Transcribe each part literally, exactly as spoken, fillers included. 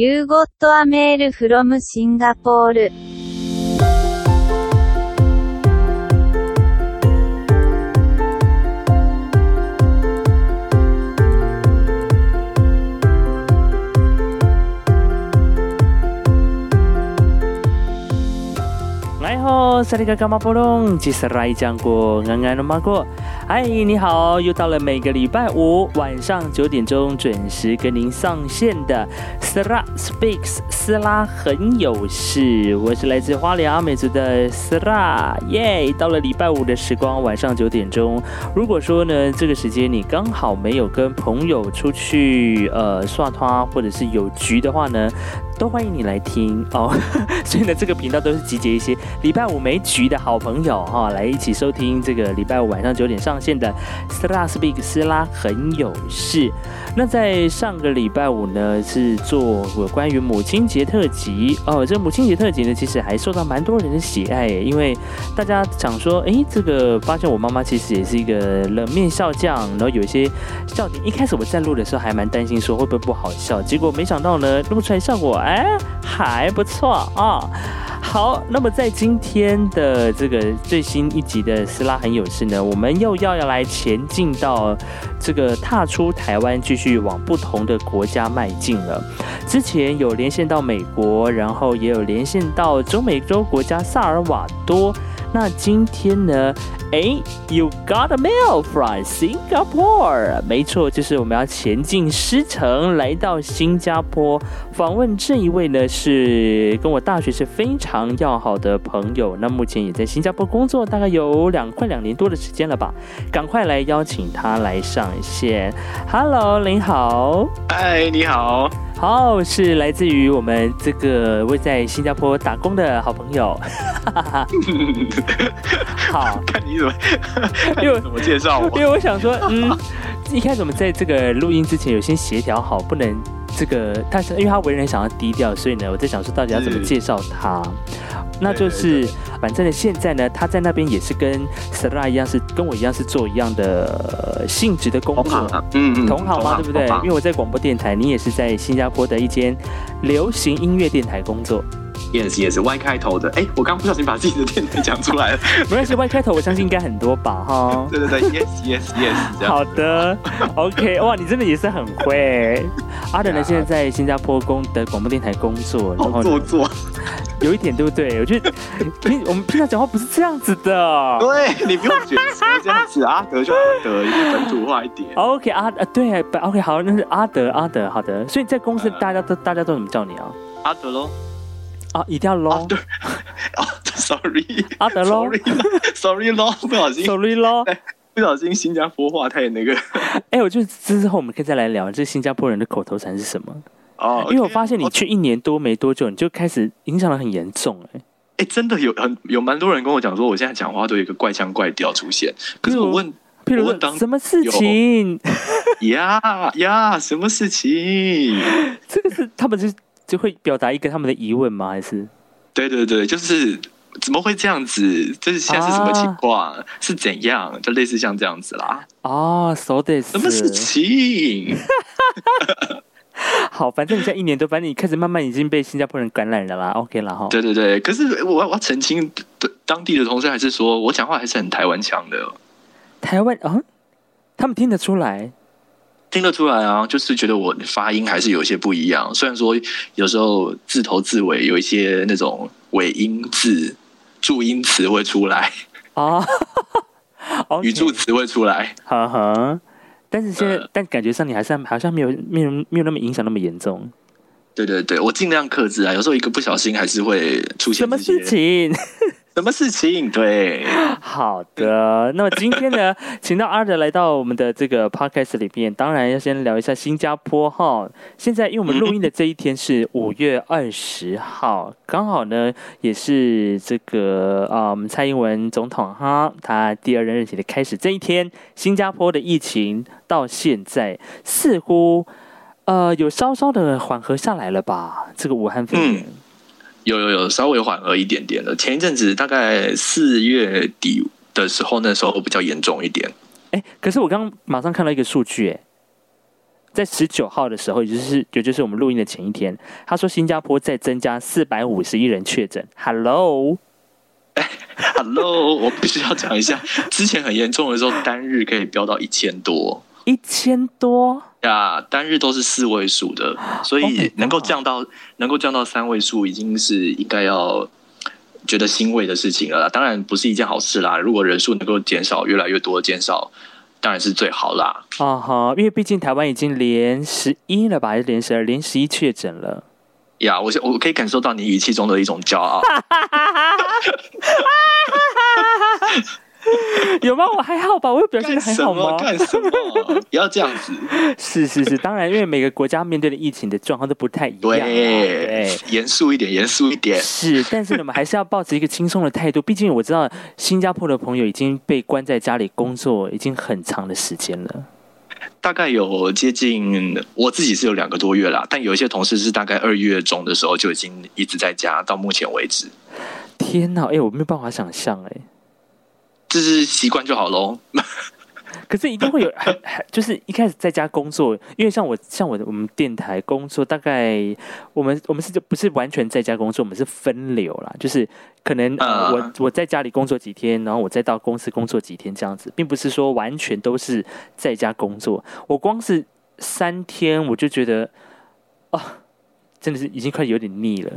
You got a mail from Singapore. 大家好，嗨，你好！又到了每个礼拜五晚上九点钟准时跟您上线的 Sara Speaks 斯拉很有事，我是来自花莲阿美族的 Sara， 耶！ Yeah, 到了礼拜五的时光，晚上九点钟。如果说呢，这个时间你刚好没有跟朋友出去呃耍团或者是有局的话呢，都欢迎你来听哦。所以呢，这个频道都是集结一些礼拜五没局的好朋友哈、哦，来一起收听这个礼拜五晚上九点上线的 Sara Speak 斯拉很有事。那在上个礼拜五呢，是做有关于母亲节特辑哦。这母亲节特辑呢，其实还受到蛮多人的喜爱，因为大家想说，哎，这个发现我妈妈其实也是一个冷面笑匠，然后有一些笑点。一开始我在录的时候还蛮担心说会不会不好笑，结果没想到呢，录出来效果。哎，还不错啊、哦！好，那么在今天的这个最新一集的《斯拉很有事》呢，我们又要来前进到这个踏出台湾，继续往不同的国家迈进了。之前有连线到美国，然后也有连线到中美洲国家萨尔瓦多。那今天呢？哎 ，You got a mail from Singapore。没错，就是我们要前进狮城，来到新加坡访问这一位呢，是跟我大学是非常要好的朋友。那目前也在新加坡工作，大概有两快两年多的时间了吧。赶快来邀请他来上线。Hello， 您好。嗨，你好。好，是来自于我们这个位在新加坡打工的好朋友。好，看你怎么，因为怎么介绍我？因为我想说，嗯，一开始我们在这个录音之前有先协调好，不能这个，但是因为他为人想要低调，所以呢，我在想说到底要怎么介绍他。那就是，反正现在呢，他在那边也是跟 Sara 一样，是跟我一样是做一样的性质的工作，嗯嗯，同行嘛，对不对？因为我在广播电台，你也是在新加坡的一间流行音乐电台工作。Yes Yes Y 开头的，哎，我刚不小心把自己的电台讲出来了。没关系 ，Y 开头我相信应该很多吧，哈。对对对 ，Yes Yes Yes 。好的 ，OK， 哇，你真的也是很会。阿德呢，现在在新加坡公的广播电台工作，然后做作。有一点对不对？我觉得我们平常讲话不是这样子的。对，你不用觉得是这样子，阿德就阿德，一个本土化一点。OK， 阿德对 ，OK 好，那是阿德阿德，好的。所以在公司大家都大家都怎么叫你啊？阿德喽。啊，一定要 low 啊！对，啊 ，sorry， 阿德 low，sorry low， 不小心 ，sorry low， 不小心新加坡话太那个。哎、欸，我觉得之后我们可以再来聊，这新加坡人的口头禅是什么？哦， oh, okay, 因为我发现你去一年多没多久，你就开始影响得很严重、欸，哎。哎、欸，真的有很有蛮多人跟我讲说，我现在讲话都有一个怪腔怪调出现。可是我问，譬如我问当什么事情？呀呀，什么事情？这个是他们是。就会表达一个他们的疑问吗？还是？对对对，就是怎么会这样子？这是现在是什么情况？啊、是怎样？就类似像这样子啦。哦，そうです。什么事情？好，反正你现在一年多，反正你开始慢慢已经被新加坡人感染了啦 ，OK 啦哈。对对对，可是我我要澄清，当地的同事还是说我讲话还是很台湾腔的。台湾啊、哦，他们听得出来。听得出来啊，就是觉得我发音还是有些不一样。虽然说有时候字头字尾有一些那种尾音字、助音词会出来啊，oh, okay. 语助词会出来，哈哈。但是现在，呃、但感觉上你还是好像没有、没有、没有那么影响那么严重。对对对，我尽量克制啊。有时候一个不小心还是会出现什么事情。什么事情？对，好的。那么今天呢，请到阿德来到我们的这个 podcast 里面，当然要先聊一下新加坡哈。现在因为我们录音的这一天是五月二十号，刚好呢也是这个啊，我、嗯、们蔡英文总统哈他第二任任期的开始这一天，新加坡的疫情到现在似乎呃有稍稍的缓和下来了吧？这个武汉肺炎。嗯有有有，稍微缓和一点点了。前一阵子大概四月底的时候，那时候比较严重一点。哎、欸，可是我刚马上看到一个数据、欸，哎，在十九号的时候，也就是也就是我们录音的前一天，他说新加坡再增加四百五十一人确诊。Hello。Hello， 我必须要讲一下，之前很严重的时候，单日可以飙到一千多，一千多呀， yeah， 单日都是四位数的，所以能够降到、oh、能够降到三位数，已经是应该要觉得欣慰的事情了啦。当然不是一件好事啦，如果人数能够减少，越来越多的减少，当然是最好啦。啊哈，因为毕竟台湾已经连十一了吧，还是连十二，连十一确诊了。呀、yeah ，我我可以感受到你语气中的一种骄傲。有吗？我还好吧，我有表现得很好吗？干什么？不要这样子。是是是，当然，因为每个国家面对的疫情的状况都不太一样。对，严肃一点，严肃一点。是，但是我们还是要抱持一个轻松的态度。毕竟我知道新加坡的朋友已经被关在家里工作已经很长的时间了。大概有接近，我自己是有两个多月啦，但有一些同事是大概二月中的时候就已经一直在家，到目前为止。天哪，哎、欸，我没有办法想象，哎、欸，这是习惯就好喽。可是一定会有，就是一开始在家工作，因为像我像我我们电台工作，大概我们我们是不是完全在家工作，我们是分流啦，就是可能、呃、我我在家里工作几天，然后我再到公司工作几天这样子，并不是说完全都是在家工作。我光是三天我就觉得，哦，真的是已经快有点腻了。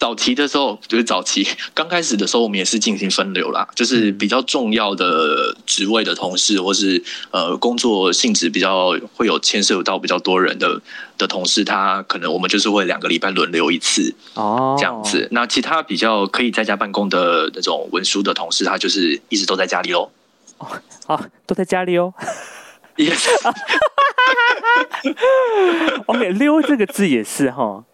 早期的时候，就是早期刚开始的时候，我们也是进行分流啦，就是比较重要的职位的同事，或是呃工作性质比较会有牵涉到比较多人的的同事，他可能我们就是会两个礼拜轮流一次哦，这样子。那其他比较可以在家办公的那种文书的同事，他就是一直都在家里喽。哦，好、啊，都在家里哦。Yes 。OK， 溜这个字也是哈。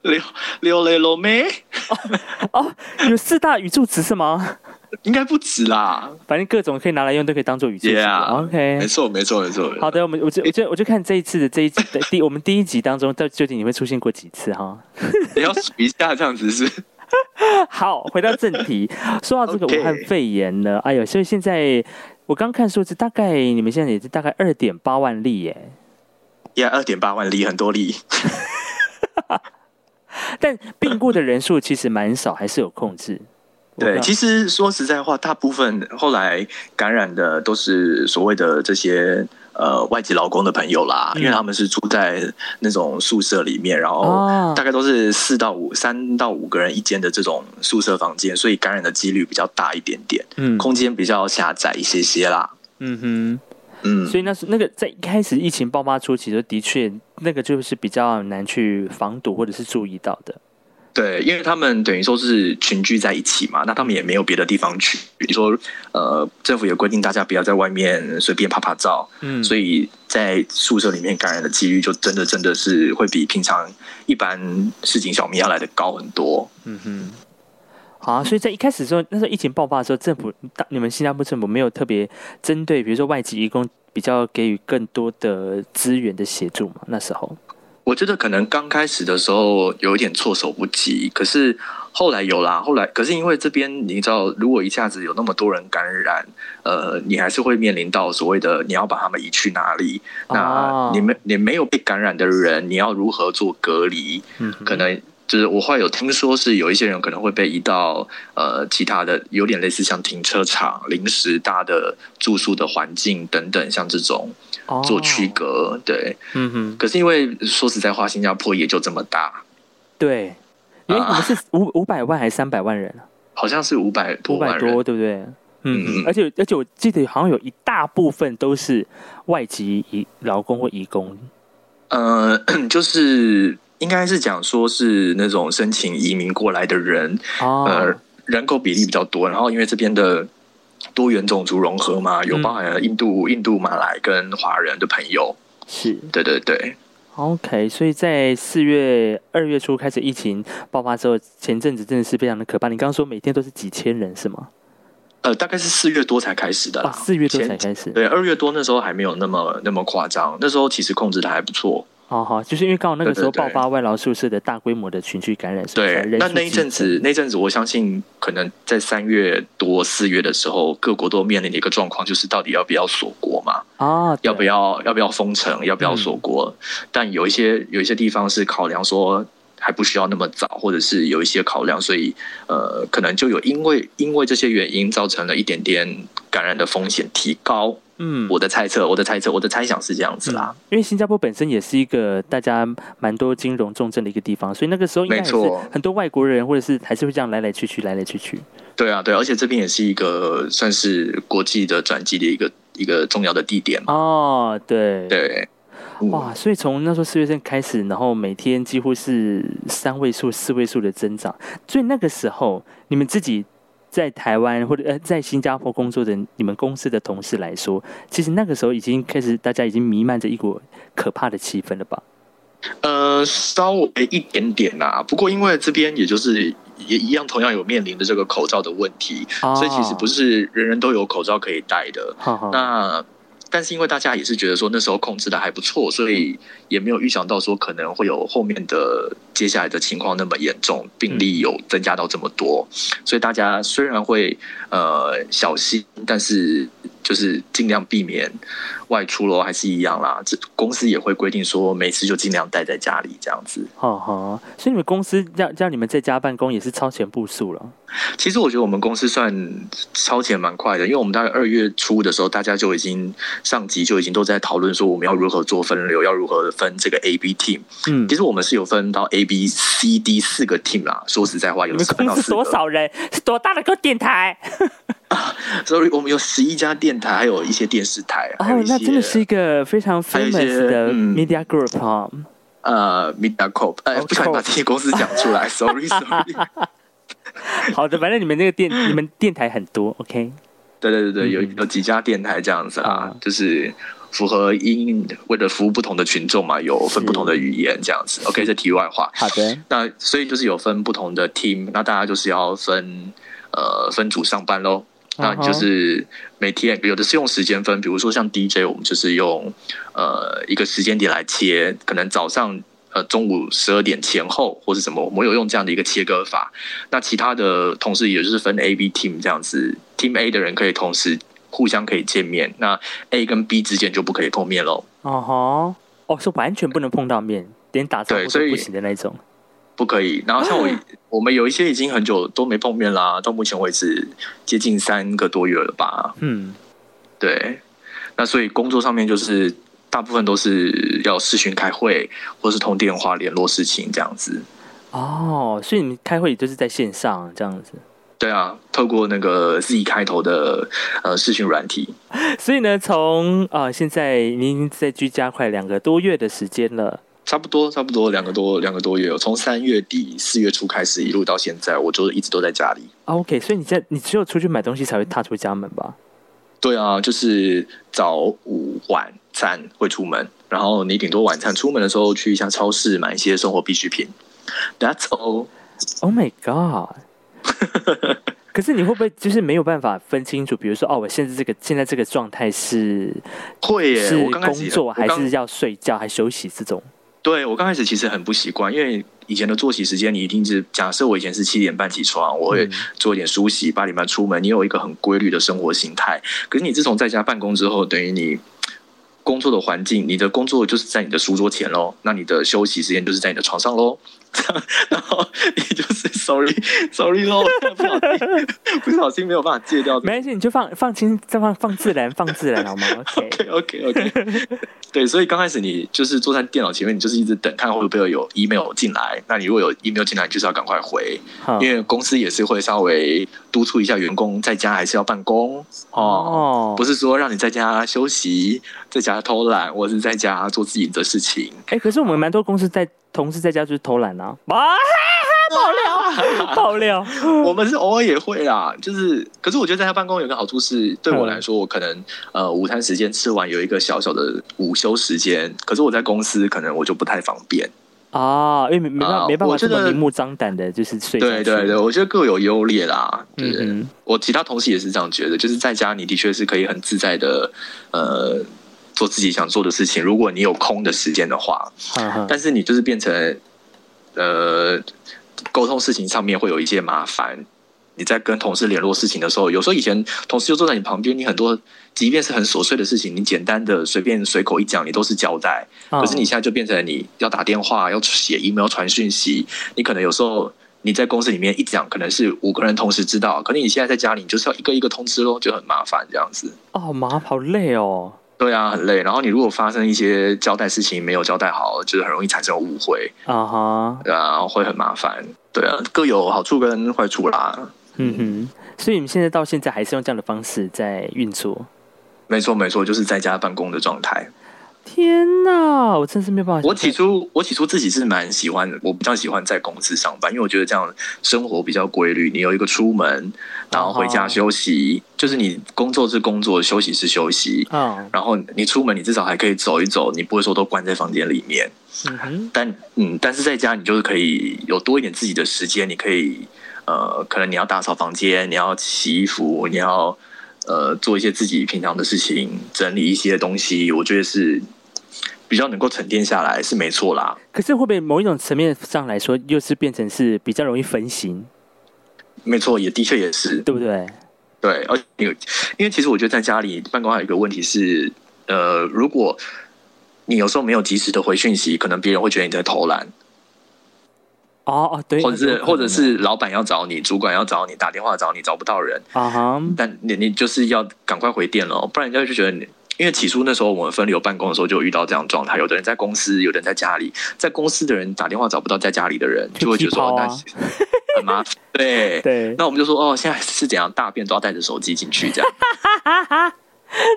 溜溜嘞喽咩？哦哦，有四大语助词是吗？应该不止啦，反正各种可以拿来用，都可以当做语助词。Yeah, OK， 没错没错没错。好的，我们我就我就我就看这一次的这一集的第我们第一集当中，到究竟你会出现过几次哈？你要数一下这样子是。好，回到正题，说到这个武汉肺炎呢， okay。 哎呦，所以现在我刚看数字，大概你们现在也是大概二点八万例耶。呀，二点八万例，很多例。但病故的人数其实蛮少，还是有控制。对，其实说实在话，大部分后来感染的都是所谓的这些呃外籍劳工的朋友啦，因为他们是住在那种宿舍里面，然后大概都是四到五、三到五个人一间的这种宿舍房间，所以感染的几率比较大一点点，嗯，空间比较狭窄一些些啦。嗯哼。嗯，所以那是那个在一开始疫情爆发初期，就的确那个就是比较难去防堵或者是注意到的。对，因为他们等于说是群聚在一起嘛，那他们也没有别的地方去。比如说，呃，政府也规定大家不要在外面随便拍拍照，嗯，所以在宿舍里面感染的几率就真的真的是会比平常一般市井小民要来的高很多。嗯哼。好、啊，所以在一开始的时候，那时候疫情爆发的时候，政府你们新加坡政府没有特别针对，比如说外籍移工比较给予更多的资源的协助嘛？那时候，我觉得可能刚开始的时候有一点措手不及，可是后来有啦，后来可是因为这边你知道，如果一下子有那么多人感染，呃，你还是会面临到所谓的你要把他们移去哪里？哦、那你没你没有被感染的人，你要如何做隔离？嗯，可能。就是我后来有听说是有一些人可能会被移到呃其他的有点类似像停车场、临时搭的住宿的环境等等，像这种做区隔， oh。 对，嗯哼。可是因为说实在话，新加坡也就这么大，对。因为你们是五五百万还是三百万人？好像是五百多万人，五百多，对不对？嗯，嗯而且而且我记得好像有一大部分都是外籍移劳工或移工，呃，就是。应该是讲说是那种申请移民过来的人， oh。 呃，人口比例比较多。然后因为这边的多元种族融合嘛，有包含了印度、嗯、印度、马来跟华人的朋友。是，对对对。OK， 所以在四月二月初开始疫情爆发之后，前阵子真的是非常的可怕。你刚刚说每天都是几千人是吗？呃，大概是四月多才开始的啦。四、哦、月多才开始。对，二月多那时候还没有那么那么夸张，那时候其实控制的还不错。好好，就是因为刚好那个时候爆发外劳宿舍的大规模的群聚感染，是不是？对，那那一阵子，那阵子我相信可能在三月多四月的时候，各国都面临的一个状况，就是到底要不要锁国嘛？啊，要不要要不要封城？要不要锁国？嗯、但有一些有一些地方是考量说还不需要那么早，或者是有一些考量，所以呃，可能就有因为因为这些原因，造成了一点点感染的风险提高。嗯，我的猜测，我的猜测，我的猜想是这样子啦。嗯、因为新加坡本身也是一个大家蛮多金融重镇的一个地方，所以那个时候应该也是很多外国人，或者是还是会这样来来去去，来来去去。对啊，对啊，而且这边也是一个算是国际的转机的一个一个重要的地点嘛。哦，对对。哇，所以从那时候四月份开始，然后每天几乎是三位数、四位数的增长。所以那个时候，你们自己在台湾或者呃在新加坡工作的你们公司的同事来说，其实那个时候已经开始，大家已经弥漫着一股可怕的气氛了吧？呃，稍微一点点啦、啊。不过因为这边也就是也一样，同样有面临的这个口罩的问题，哦、所以其实不是人人都有口罩可以戴的。哦哦那但是因为大家也是觉得说那时候控制的还不错，所以也没有预想到说可能会有后面的接下来的情况那么严重，病例有增加到这么多，所以大家虽然会呃小心，但是就是尽量避免外出咯，还是一样啦。这公司也会规定说每次就尽量待在家里这样子。好好，所以你们公司让让你们在家办公也是超前部署了。其实我觉得我们公司算超前蛮快的，因为我们大概二月初的时候，大家就已经上级就已经都在讨论说我们要如何做分流，要如何分这个 A B team。嗯，其实我们是有分到 A B C D 四个 team 啦。说实在话，有分到四个。你们公司多少人？是多大的个电台？啊、sorry， 我们有十一家电台，还有一些电视台。哦，那真的是一个非常 famous 的 media group 哈、嗯。呃 ，media group， 哎、呃， oh, 不小心把这些公司讲出来，sorry，sorry。Sorry, sorry 好的，反正你们那个电，你们电台很多 ，OK？ 对对对有有几家电台这样子啦，嗯、就是符合因为了服务不同的群众嘛，有分不同的语言这样子 ，OK？ 这题外话。好的。那所以就是有分不同的 team， 那大家就是要分呃分组上班咯。那就是每天有的是用时间分，比如说像 D J， 我们就是用呃一个时间点来切，可能早上。呃，中午十二点前后或是什么，我们有用这样的一个切割法。那其他的同事也就是分 A、B team 这样子 ，Team A 的人可以同时互相可以见面，那 A 跟 B 之间就不可以碰面喽。哦吼，哦，是完全不能碰到面，连打招呼都不行的那种。不可以。然后像我，我们有一些已经很久都没碰面啦，到目前为止接近三个多月了吧。嗯，对。那所以工作上面就是。大部分都是要视讯开会，或是通电话联络事情这样子。哦，所以你们开会就是在线上这样子。对啊，透过那个 Z 开头的呃视讯软体。所以呢，从啊、呃、现在你已经在居家快两个多月的时间了。差不多，差不多两个多两个多月，从三月底四月初开始一路到现在，我就一直都在家里。啊、OK， 所以你在你只有出去买东西才会踏出家门吧？对啊，就是早午晚。餐会出门，然后你顶多晚餐出门的时候去一下超市买一些生活必需品。That's all. Oh my god！ 可是你会不会就是没有办法分清楚？比如说，哦，我现在这个现在这个状态是会耶，是工作还是要睡觉还休息这种？对，我刚开始其实很不习惯，因为以前的作息时间，你一定是假设我以前是七点半起床，我会做一点梳洗，八点半出门，你有一个很规律的生活形态。可是你自从在家办公之后，等于你。工作的环境，你的工作就是在你的书桌前咯，那你的休息时间就是在你的床上咯，然后你就是 sorry sorry 咯，不小心不小心没有办法戒掉，没关系，你就放放轻，再放放自然，放自然好吗 ？OK OK OK， 对，所以刚开始你就是坐在电脑前面，你就是一直等看会不会有 email 进来，那你如果有 email 进来，你就是要赶快回，因为公司也是会稍微督促一下员工在家还是要办公哦，不是说让你在家休息，在家。偷懒，我是在家做自己的事情。哎、欸，可是我们蛮多公司在同事在家就是偷懒啊，啊，爆料，爆料。我们是偶尔也会啦，就是，可是我觉得在家办公有个好处是，对我来说，我可能呃午餐时间吃完有一个小小的午休时间，可是我在公司可能我就不太方便。啊，因为没办法，啊、没办法这么明目张胆的，就是睡下去。对对对，我觉得各有优劣啦。嗯嗯，我其他同事也是这样觉得，就是在家你的确是可以很自在的，呃。做自己想做的事情，如果你有空的时间的话。但是你就是变成呃沟通事情上面会有一些麻烦，你在跟同事联络事情的时候，有时候以前同事就坐在你旁边，你很多即便是很琐碎的事情，你简单的随便随口一讲，你都是交代。可是你现在就变成你要打电话，要写 email 传讯息，你可能有时候你在公司里面一讲，可能是五个人同时知道，可是你现在在家里，你就是要一个一个通知咯，就很麻烦这样子。哦，好麻烦，好累哦。对啊，很累。然后你如果发生一些交代事情没有交代好，就是很容易产生误会啊，对啊，会很麻烦。对啊，各有好处跟坏处啦。嗯哼，所以你们现在到现在还是用这样的方式在运作？没错没错，就是在家办公的状态。天哪，我真是没办法。我起初我起初自己是蛮喜欢，我比较喜欢在公司上班，因为我觉得这样生活比较规律。你有一个出门，然后回家休息， oh. 就是你工作是工作，休息是休息。Oh. 然后你出门，你至少还可以走一走，你不会说都关在房间里面。Mm-hmm. 但嗯，但是在家你就是可以有多一点自己的时间，你可以呃，可能你要打扫房间，你要洗衣服，你要。呃，做一些自己平常的事情，整理一些东西，我觉得是比较能够沉淀下来，是没错啦。可是会不会某一种层面上来说，又是变成是比较容易分心？没错，也的确也是，对不对？对，而且因为其实我觉得在家里办公还有一个问题是，呃，如果你有时候没有及时的回讯息，可能别人会觉得你在偷懒。哦哦，对，或者是或者是老板要找你，主管要找你，打电话找你，找不到人啊哈、uh-huh. 但你你就是要赶快回电了，不然人家就觉得你。因为起初那时候我们分流办公的时候就遇到这样的状态，有的人在公司，有的人在家里。在公司的人打电话找不到在家里的人，就会觉得说、啊、那很麻烦。对对，那我们就说哦，现在是怎样，大便都要带着手机进去这样。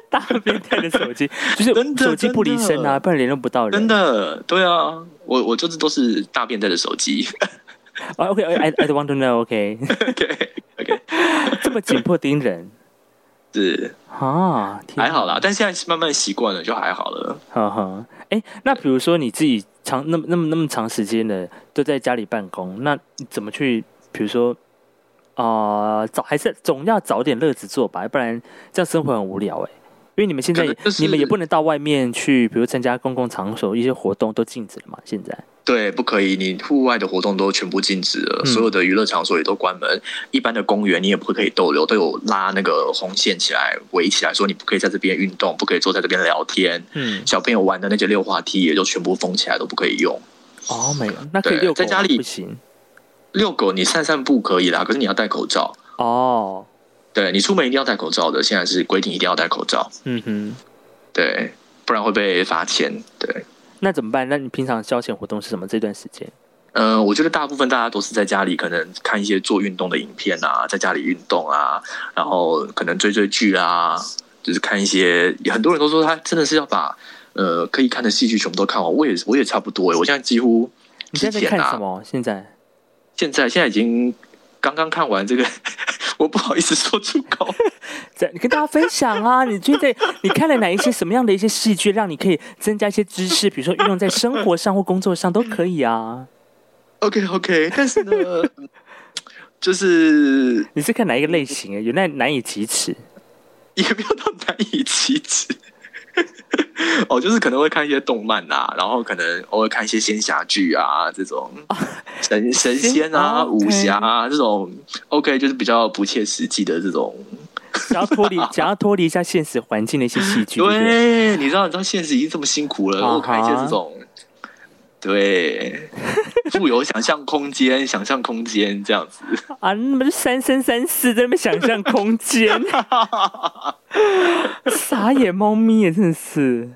大便带着手机，就是手机不离身啊，不然联络不到人。真的，对啊，我我就是都是大便带着手机。oh, OK, I I want to know. OK, OK, OK， 这么紧迫盯人是啊，还好啦。但现在慢慢习惯了，就还好了。哈哈，哎，那比如说你自己长那么那么那么长时间的都在家里办公，那你怎么去？比如说。呃，早还是总要找点乐子做吧，不然这样生活很无聊哎、欸。因为你们现在、就是、你们也不能到外面去，比如参加公共场所一些活动都禁止了嘛？现在对，不可以，你户外的活动都全部禁止了，嗯、所有的娱乐场所也都关门，一般的公园你也不可以逗留，都有拉那个红线起来围起来，说你不可以在这边运动，不可以坐在这边聊天。嗯，小朋友玩的那些溜滑梯也就全部封起来，都不可以用。哦，没有，那可以遛狗在家里不行。遛狗你散散步可以啦，可是你要戴口罩哦。Oh. 对，你出门一定要戴口罩的，现在是规定一定要戴口罩。嗯哼，对，不然会被罚钱。对，那怎么办？那你平常消遣活动是什么？这段时间？呃，我觉得大部分大家都是在家里，可能看一些做运动的影片啊，在家里运动啊，然后可能追追剧啊，就是看一些。很多人都说他真的是要把呃可以看的戏剧全部都看完。我也我也差不多哎、欸，我现在几乎、啊、你现在在看什么？现在？现在现在已经刚刚看完这个，我不好意思说出口。你跟大家分享啊，你觉得你看了哪一些什么样的一些戏剧，让你可以增加一些知识，比如说运用在生活上或工作上都可以啊。OK OK， 但是呢，就是你是看哪一个类型啊？有那难以启齿，也没有到难以启齿。哦，就是可能会看一些动漫啊，然后可能偶尔看一些仙侠剧啊，这种神神仙啊、哦、武侠啊、okay. 这种 ，OK， 就是比较不切实际的这种，想要脱离想要脱离一下现实环境的一些戏剧。对，你知道，你知道现实已经这么辛苦了，然后看一些这种，对，富有想象空间，想象空间这样子啊，那么就三生三世在那边想象空间。傻眼猫咪也真的是，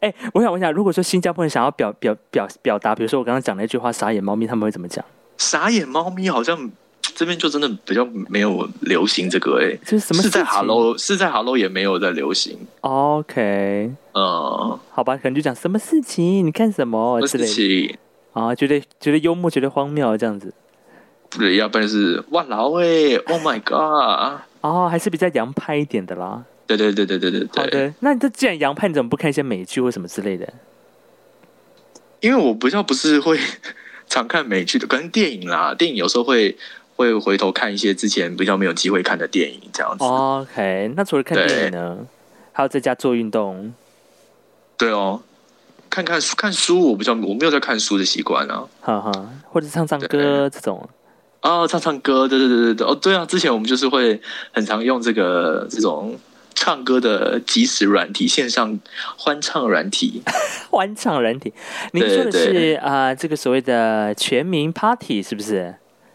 哎、欸，我想问一下，如果说新加坡人想要表表表表达，比如说我刚刚讲那句话"傻眼猫咪"，他们会怎么讲？"傻眼猫咪"好像这边就真的比较没有流行这个、欸，哎，就是什么是在 Hello 是在 Hello 也没有在流行。OK， 嗯，好吧，可能就讲什么事情，你看什么之类的啊，觉得觉得幽默，觉得荒谬这样子。对，要不然是哇老哎 ，Oh my God！ 哦，还是比较洋派一点的啦。对对对对对对对。好的，那你这既然洋派，你怎么不看一些美剧或什么之类的？因为我比较不是会常看美剧的，可能电影啦，电影有时候会会回头看一些之前比较没有机会看的电影这样子。OK， 那除了看电影呢，还有在家做运动。对哦，看看看书我比较我没有在看书的习惯啊，哈哈，或者唱唱歌这种。哦，唱唱歌，对对对对对，哦对啊，之前我们就是会很常用这个这种唱歌的即时软体，线上欢唱软体，欢唱软体。您说的是啊、呃，这个所谓的全民 party 是不是？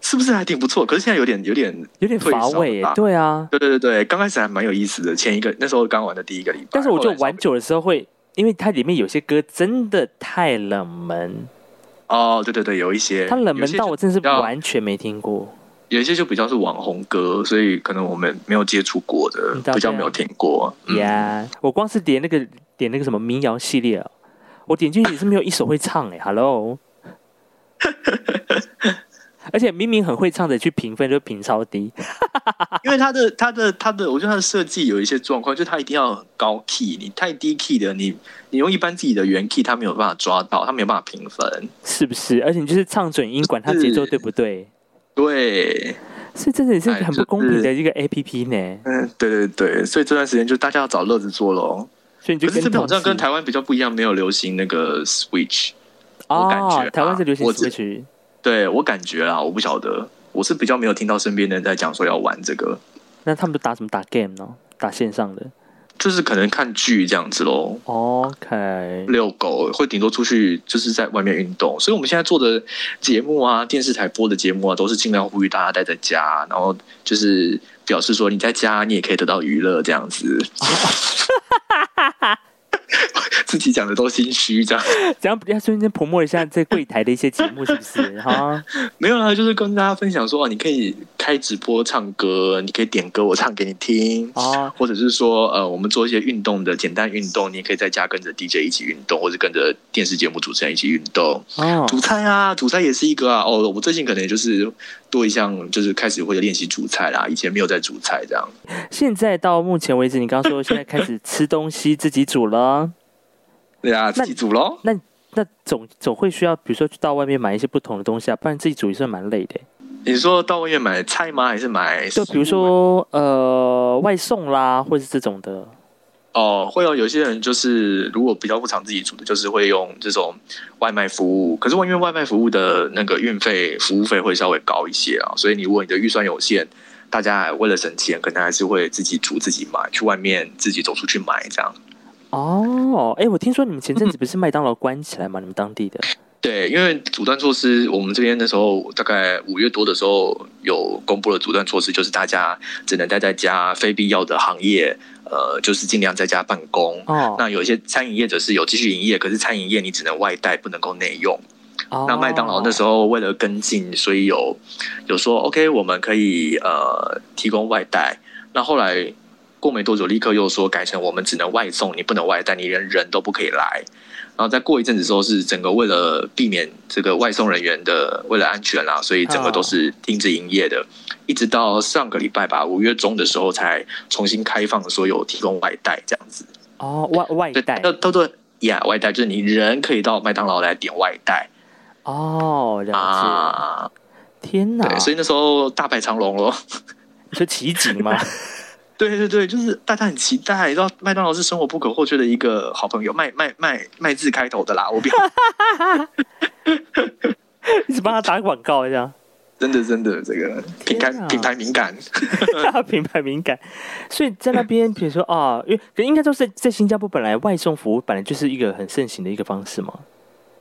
是不是还挺不错？可是现在有点有点有点乏味耶。对啊，对对对，刚开始还蛮有意思的，前一个那时候刚玩的第一个礼拜，但是我就玩久的时候会，因为它里面有些歌真的太冷门。哦，对对对，有一些他冷门到我真是完全没听过，有一些就比较是网红歌，所以可能我们没有接触过的，比较没有听过。呀、嗯， yeah, 我光是点那个点那个什么民谣系列，我点进去也是没有一首会唱哎、欸、，Hello， 而且明明很会唱的去评分就评超低，因为他的他的他的，我觉得他的设计有一些状况，就是他一定要高 key， 你太低 key 的你。你用一般自己的原 key， 他没有办法抓到，他没有办法评分，是不是？而且你就是唱准音管，他节奏对不对？对，所以真的是很不公平的一个 A P P 呢。嗯，对对对，所以这段时间就大家要找乐子做咯。所以你就跟可是这边好像跟台湾比较不一样，没有流行那个 Switch， 哦，我感觉啊、台湾是流行 Switch， 我对我感觉啦，我不晓得，我是比较没有听到身边的人在讲说要玩这个。那他们都打什么打 game 呢？打线上的？就是可能看剧这样子咯 OK， 遛狗会顶多出去就是在外面运动，所以我们现在做的节目啊，电视台播的节目啊，都是尽量呼吁大家待在家，然后就是表示说你在家你也可以得到娱乐这样子。自己讲的都心虚，这样这样要瞬间泼墨一下在柜台的一些节目，是不是？哈，没有啦，就是跟大家分享说，你可以开直播唱歌，你可以点歌，我唱给你听啊，或者是说，呃，我们做一些运动的简单运动，你也可以在家跟着 D J 一起运动，或者跟着电视节目主持人一起运动。哦，煮菜啊，煮菜也是一个啊。哦，我最近可能就是多一项，就是开始会练习煮菜啦，以前没有在煮菜这样。现在到目前为止，你刚刚说现在开始吃东西自己煮了。对啊，自己煮咯。那 那, 那 总, 总会需要，比如说去到外面买一些不同的东西啊，不然自己煮也算蛮累的。你说到外面买菜吗？还是买？就比如说呃外送啦，或是这种的。哦，会有有些人就是如果比较不常自己煮的，就是会用这种外卖服务。可是因为外卖服务的那个运费、服务费会稍微高一些啊，所以你如果你的预算有限，大家为了省钱，可能还是会自己煮、自己买，去外面自己走出去买这样。哦，哎，我听说你们前阵子不是麦当劳关起来吗？嗯、你们当地的？对，因为阻断措施，我们这边那时候大概五月多的时候有公布了阻断措施，就是大家只能待在家，非必要的行业，呃，就是尽量在家办公。哦，那有一些餐饮业者是有继续营业，可是餐饮业你只能外带，不能够内用。Oh. 那麦当劳那时候为了跟进，所以有有说 OK， 我们可以呃提供外带。那后来。过没多久，立刻又说改成我们只能外送，你不能外带，你连人都不可以来。然后再过一阵子之后，是整个为了避免这个外送人员的为了安全啦，所以整个都是停止营业的。Oh. 一直到上个礼拜吧，五月中的时候才重新开放，所有提供外带这样子。哦、oh, ，外带，对，都对呀，外带就是你人可以到麦当劳来点外带。哦、oh, ，了解。啊、天哪！对，所以那时候大排长龙咯。你说奇景吗？对对对，就是大家很期待，然后麦当劳是生活不可或缺的一个好朋友，麦麦麦麦字开头的啦，我不要，一直帮他打广告一下，真的真的，这个品牌品牌敏感，品牌敏感，所以在那边，比如说啊，因为应该都是在新加坡，本来外送服务本来就是一个很盛行的一个方式嘛。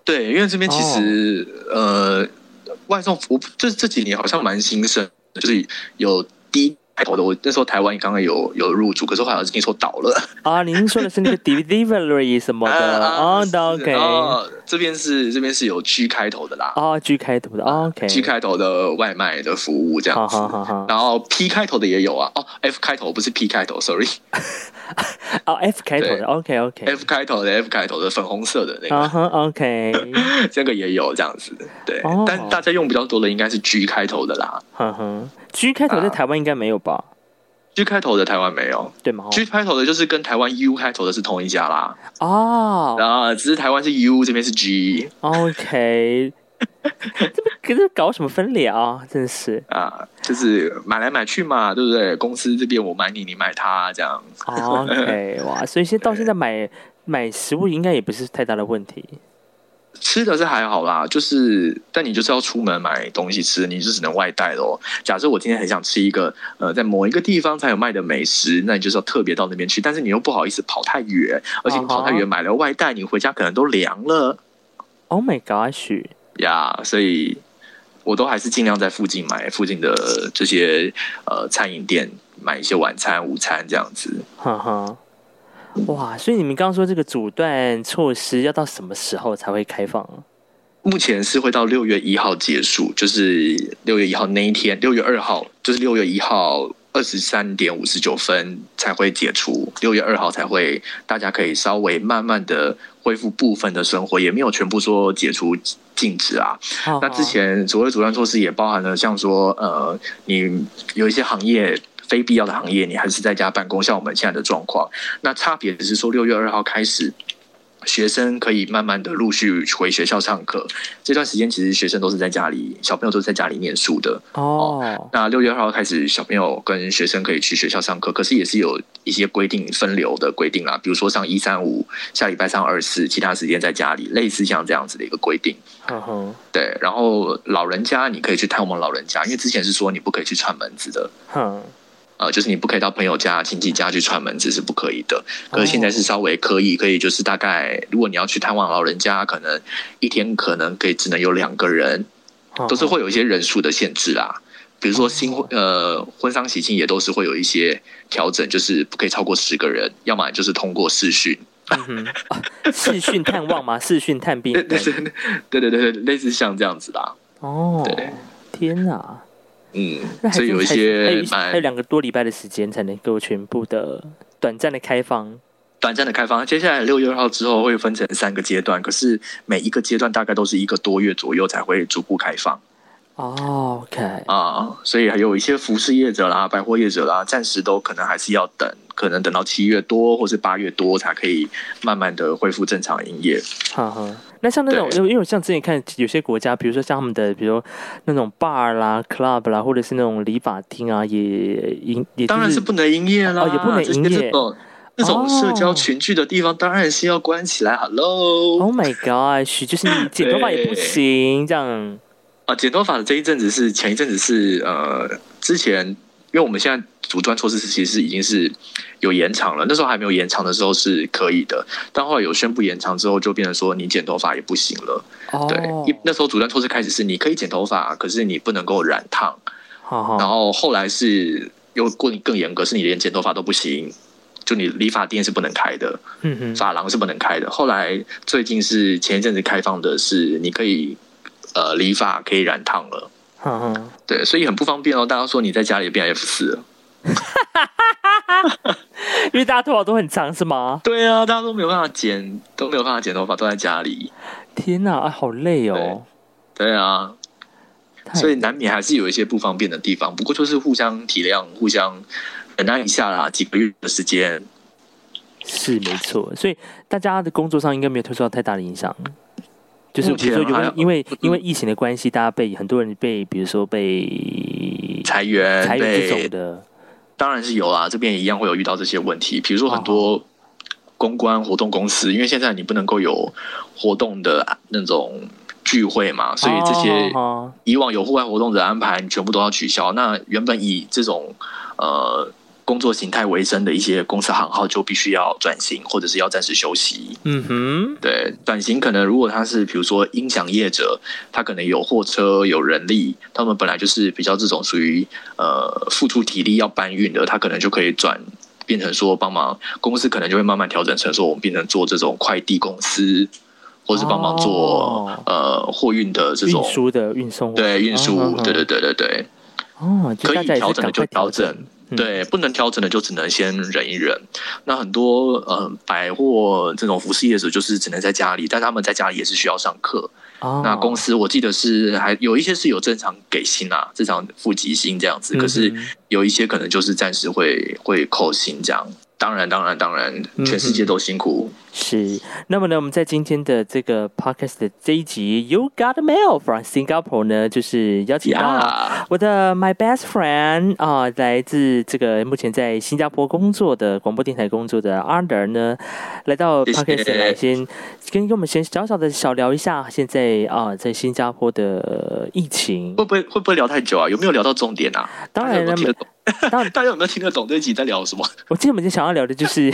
对，因为这边其实、哦、呃，外送服务这这几年好像蛮兴盛，就是有低。开头的，我那时候台湾刚刚有有入驻，可是后来听说倒了。啊，您说的是那个 delivery 什么的啊？哦、啊 ，OK， 哦，这边是这边是有 G 开头的啦。哦 ，G 开头的 ，OK。G 开头的外卖的服务这样子，好好好，然后 P 开头的也有啊。哦 ，F 开头不是 P 开头 ，sorry。哦 ，F 开头的 ，OK OK。F 开头的 F 开头的粉红色的那个，啊哈 ，OK， 这个也有这样子，对。Oh. 但大家用比较多的应该是 G 开头的啦。哼哼。G 开头在台湾应该没有吧、啊、？G 开头的台湾没有，对吗 ？G 开头的就是跟台湾 U 开头的是同一家啦。哦，然后只是台湾是 U， 这边是 G。OK， 这是搞什么分裂啊？真是啊，就是买来买去嘛，对不对？公司这边我买你，你买他这样。OK， 哇，所以现在到现在买买食物应该也不是太大的问题。吃的是还好啦，就是但你就是要出门买东西吃，你就只能外带咯。假设我今天很想吃一个呃在某一个地方才有卖的美食，那你就是要特别到那边去，但是你又不好意思跑太远，而且你跑太远买了外带，你回家可能都凉了。Oh my gosh！ 呀、yeah, ，所以我都还是尽量在附近买附近的这些呃餐饮店买一些晚餐、午餐这样子。哈哈。哇，所以你们刚刚说这个阻断措施要到什么时候才会开放、啊？目前是会到六月一号结束，就是六月一号那一天，六月二号就是六月一号二十三点五十九分才会解除，六月二号才会，大家可以稍微慢慢的恢复部分的生活，也没有全部说解除禁止啊。好好，那之前所谓阻断措施也包含了像说，呃，你有一些行业。非必要的行业，你还是在家办公，像我们现在的状况。那差别只是说，六月二号开始，学生可以慢慢的陆续回学校上课。这段时间其实学生都是在家里，小朋友都是在家里念书的。Oh. 哦，那六月二号开始，小朋友跟学生可以去学校上课，可是也是有一些规定分流的规定啦，比如说上一三五，下礼拜上二四，其他时间在家里，类似像这样子的一个规定。Uh-huh. 对，然后老人家你可以去探望老人家，因为之前是说你不可以去串门子的。Huh.呃，就是你不可以到朋友家、亲戚家去串门子是不可以的。可是现在是稍微可以，可以就是大概，如果你要去探望老人家，可能一天可能可以只能有两个人，都是会有一些人数的限制啦。比如说新婚呃婚丧喜庆也都是会有一些调整，就是不可以超过十个人，要么就是通过视讯。嗯啊、视讯探望吗？视讯探病？对对对对对，类似像这样子啦。哦，对，天哪！嗯，所以有一些还有两个多礼拜的时间才能够全部的短暂的开放。短暂的开放，接下来六月二号之后会分成三个阶段，可是每一个阶段大概都是一个多月左右才会逐步开放。哦 ，OK， 啊，所以还有一些服饰业者啦、百货业者啦，暂时都可能还是要等，可能等到七月多或是八月多才可以慢慢的恢复正常营业。哈哈，那像那种，因为像之前看有些国家，比如说像他们的，比如那种 bar 啦、club 啦，或者是那种理发厅啊，也营也、就是、当然是不能营业啦，哦、也不能营业。那种社交群聚的地方当然是要关起来。Hello， Oh my gosh， 就是你剪头发也不行这样。啊，剪头发的这一阵子是前一阵子是呃，之前因为我们现在阻断措施其实已经是有延长了，那时候还没有延长的时候是可以的，但后来有宣布延长之后，就变成说你剪头发也不行了。Oh. 对，那时候阻断措施开始是你可以剪头发，可是你不能够染烫。Oh. 然后后来是又更更严格，是你连剪头发都不行。就你理发店是不能开的，嗯，发廊是不能开的。后来最近是前一阵子开放的是你可以。呃，理发可以染烫了，嗯嗯，对，所以很不方便哦。大家说你在家里变 F 四 了，因为大家头发都很长，是吗？对啊，大家都没有办法剪，都没有办法剪头发，都在家里。天哪，啊、好累哦。对, 对啊，所以难免还是有一些不方便的地方。不过就是互相体谅，互相忍耐一下啦，几个月的时间。是没错，所以大家的工作上应该没有受到太大的影响。就是比如说因为因为因为疫情的关系，大家被很多人被比如说被裁员、裁员这种的，当然是有啦。这边也一样会有遇到这些问题，比如说很多公关活动公司，因为现在你不能够有活动的那种聚会嘛，所以这些以往有户外活动的安排，你全部都要取消。那原本以这种呃。工作形态为生的一些公司行号就必须要转型，或者是要暂时休息。嗯哼，对，转型可能如果他是比如说音响业者，他可能有货车有人力，他们本来就是比较这种属于呃付出体力要搬运的，他可能就可以转变成说帮忙公司，可能就会慢慢调整成说我们变成做这种快递公司，或是帮忙做、哦、呃货运的这种运输的运送，对运输、哦，对对对对对。哦，可以调整的就调整。对，不能调整的就只能先忍一忍。嗯、那很多呃百货这种服饰业者就是只能在家里，但他们在家里也是需要上课。哦、那公司我记得是还有一些是有正常给薪啊，正常付给薪这样子，可是有一些可能就是暂时会会扣薪这样。当然，当然，当然，全世界都辛苦。嗯、是，那么呢，我们在今天的这个 podcast 的这一集 ，You Got a Mail from Singapore 呢，就是邀请到我的 my best friend 啊、呃，来自这个目前在新加坡工作的广播电台工作的 Andrew 呢，来到 podcast 来先跟跟我们先小小的小聊一下现在啊、呃、在新加坡的疫情，会不会会不会聊太久啊？有没有聊到重点啊？当然了。大家有没有听得懂这一集在聊什么？我记得我们今天想要聊的就是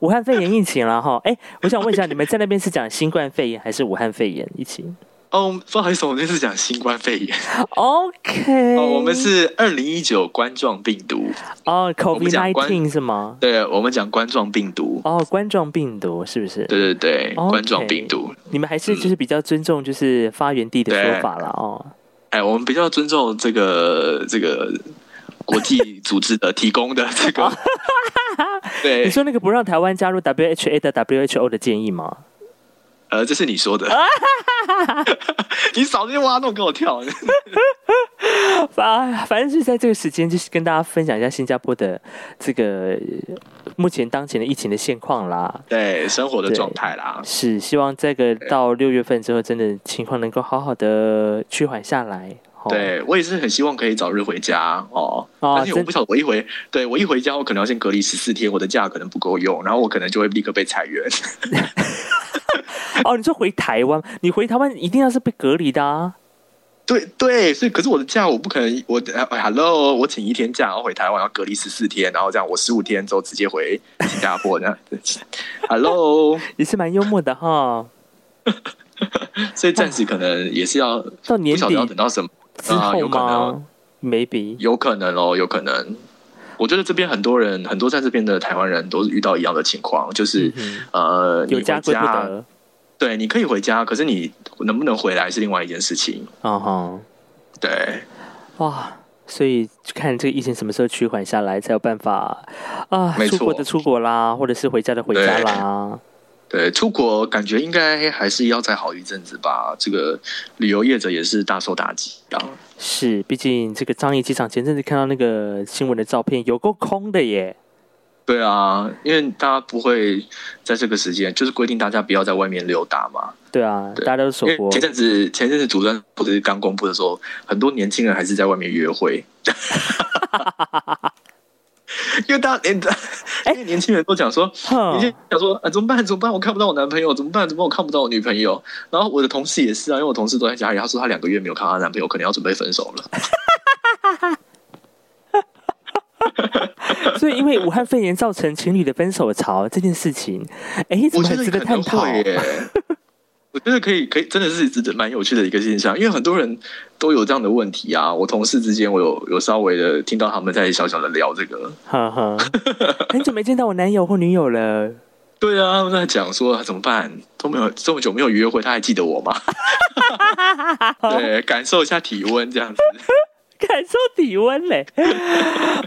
武汉肺炎疫情了哈。哎、欸，我想问一下，你们在那边是讲新冠肺炎还是武汉肺炎疫情？哦，不好意思，我们这是讲新冠肺炎。OK， 哦，我们是二零一九冠状病毒。哦 ，COVID 十九 是吗？对，我们讲冠状病毒。哦，冠状病毒是不是？对对对， okay. 冠状病毒。你们还是就是比较尊重就是发源地的说法了哦。哎、欸，我们比较尊重这个这个。国际组织的提供的这个，对，你说那个不让台湾加入 W H A 的 W H O 的建议吗？呃，这是你说的。你少在挖洞给我跳。反正就是在这个时间，就是跟大家分享一下新加坡的这个目前当前的疫情的现况啦，对生活的状态啦，是希望这个到六月份之后，真的情况能够好好的趋缓下来。对，我也是很希望可以早日回家哦。哦，但是我不晓得我一回，对我一回家，我可能要先隔离十四天，我的假可能不够用，然后我可能就会立刻被裁员。哦，你说回台湾，你回台湾一定要是被隔离的啊。对对，所以可是我的假我不可能，我 hello， 我请一天假，然后回台湾要隔离十四天，然后这样我十五天之后直接回新加坡这样。hello， 也是蛮幽默的哈。所以暂时可能也是要到年底，不晓得要等到什么。之后吗？有可能 Maybe 有可能哦，有可能。我觉得这边很多人，很多在这边的台湾人都是遇到一样的情况，就是、嗯、呃，有家归不得。对，你可以回家，可是你能不能回来是另外一件事情。哦哈，对，哇，所以看这个疫情什么时候趋缓下来，才有办法啊，出国的出国啦，或者是回家的回家啦。对，出国感觉应该还是要再好一阵子吧。这个旅游业者也是大受打击啊。是，毕竟这个樟宜机场前阵子看到那个新闻的照片，有够空的耶。对啊，因为大家不会在这个时间，就是规定大家不要在外面溜达嘛。对啊，对大家都是锁国。前阵子前阵子主任或者是刚公布的时候，很多年轻人还是在外面约会。因为大家连，因为年轻人都讲说，年轻人讲说啊，怎么办？怎么办？我看不到我男朋友，怎么办？怎么办？我看不到我女朋友。然后我的同事也是啊，因为我同事都在家里，他说他两个月没有看到他男朋友，可能要准备分手了。所以，因为武汉肺炎造成情侣的分手潮这件事情，哎、欸，怎么值得探讨？我觉得可以，可以，真的是蛮有趣的一个现象，因为很多人都有这样的问题啊。我同事之间，我有有稍微的听到他们在小小的聊这个，哈哈，很久没见到我男友或女友了。对啊，他们在讲说怎么办，都没有这么久没有约会，他还记得我吗？对，感受一下体温这样子。感受体温嘞！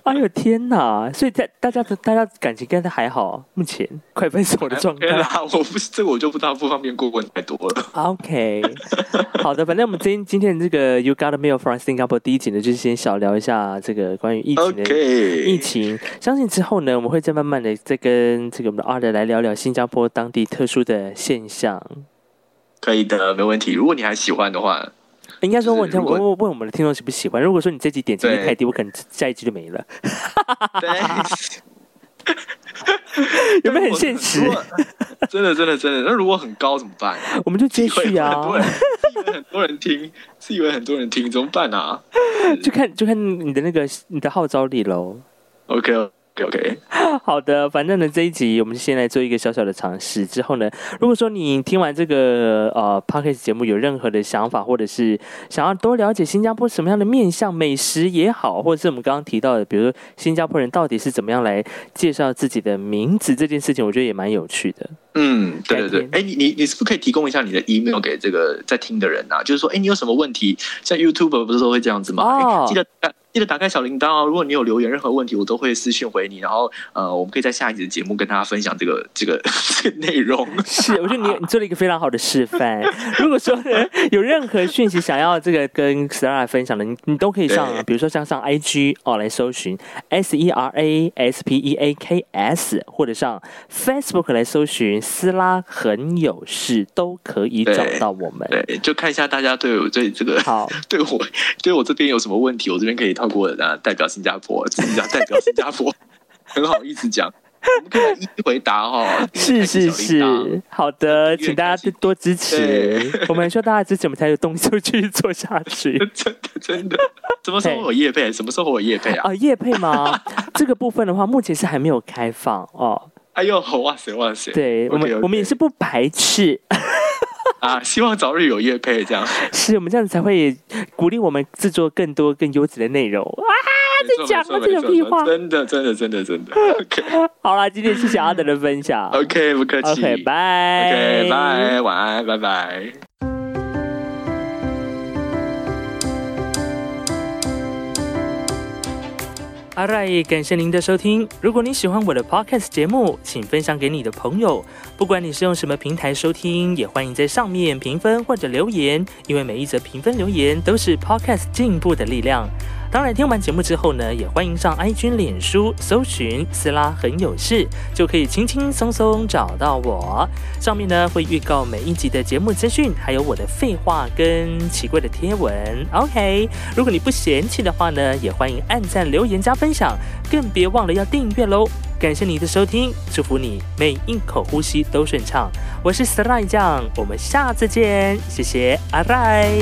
哎呦天哪！所以大家大家感情应该还好，目前快分手的状态啦。我不是这个，我就不大不方便过问太多了。OK， 好的，反正我们今今天这个 You Got a Mail from Singapore 第一集呢，就是先小聊一下这个关于疫情的、okay. 疫情。相信之后呢，我们会再慢慢的再跟这个我们的 Arda 来聊聊新加坡当地特殊的现象。可以的，没问题。如果你还喜欢的话。应该说问他，问问我们的听众喜不喜欢。如果说你这集点击率太低，我可能下一集就没了。对，有没有很现实？真的，真的，真的。那如果很高怎么办？我们就接续啊。自以为很多人听，自以为很多人听，怎么办啊？就看就看你的那个你的号召力喽。OK OK， 好的，反正呢这一集我们先来做一个小小的尝试，之后呢如果说你听完这个呃 Podcast 节目有任何的想法，或者是想要多了解新加坡什么样的面向，美食也好，或者是我们刚刚提到的比如说新加坡人到底是怎么样来介绍自己的名字这件事情，我觉得也蛮有趣的。嗯，对对对，你你你是不是可以提供一下你的 email 给这个在听的人啊？就是说，哎，你有什么问题？像 YouTube 不是说会这样子吗？哦，记得记得打开小铃铛哦。如果你有留言任何问题，我都会私讯回你。然后呃，我们可以在下一集的节目跟大家分享这个这个这个内容。是，我觉得你你做了一个非常好的示范。如果说呢有任何讯息想要这个跟 Sara 分享的，你你都可以上，比如说像上 I G 哦来搜寻 S E R A S P E A K S， 或者上 Facebook 来搜寻。斯拉很有事都可以找到我们。对，就看一下大家对我对这个好对我对我这边有什么问题，我这边可以透过啊代表新加坡，自己讲代表新加坡，很好意思讲。我们可以一一回答哦。是是是，好的，请大家多支持。我们需要大家支持，我们才有动力继续做下去。真的真的，什么时候我有业配？什么时候我有业配啊？啊、呃，业配吗？这个部分的话，目前是还没有开放哦。哎呦，哇塞哇塞！对 okay, 我们 okay. 我们也是不排斥啊，希望早日有业配这样。是我们这样子才会鼓励我们制作更多更优质的内容啊！在讲啊这种屁话，真的真的真的真的。Okay. 好啦，今天谢谢阿德的分享。OK， 不客气。OK， 拜。OK， 拜，晚安，拜拜。阿瑞，感谢您的收听。如果你喜欢我的 Podcast 节目，请分享给你的朋友。不管你是用什么平台收听，也欢迎在上面评分或者留言，因为每一则评分留言都是 Podcast 进步的力量。当然，听完节目之后呢，也欢迎上 I G、脸书搜寻“斯拉很有事”，就可以轻轻松松找到我。上面呢会预告每一集的节目资讯，还有我的废话跟奇怪的贴文。OK， 如果你不嫌弃的话呢，也欢迎按赞、留言、加分享，更别忘了要订阅喽！感谢你的收听，祝福你每一口呼吸都顺畅。我是斯拉酱，我们下次见，谢谢阿赖。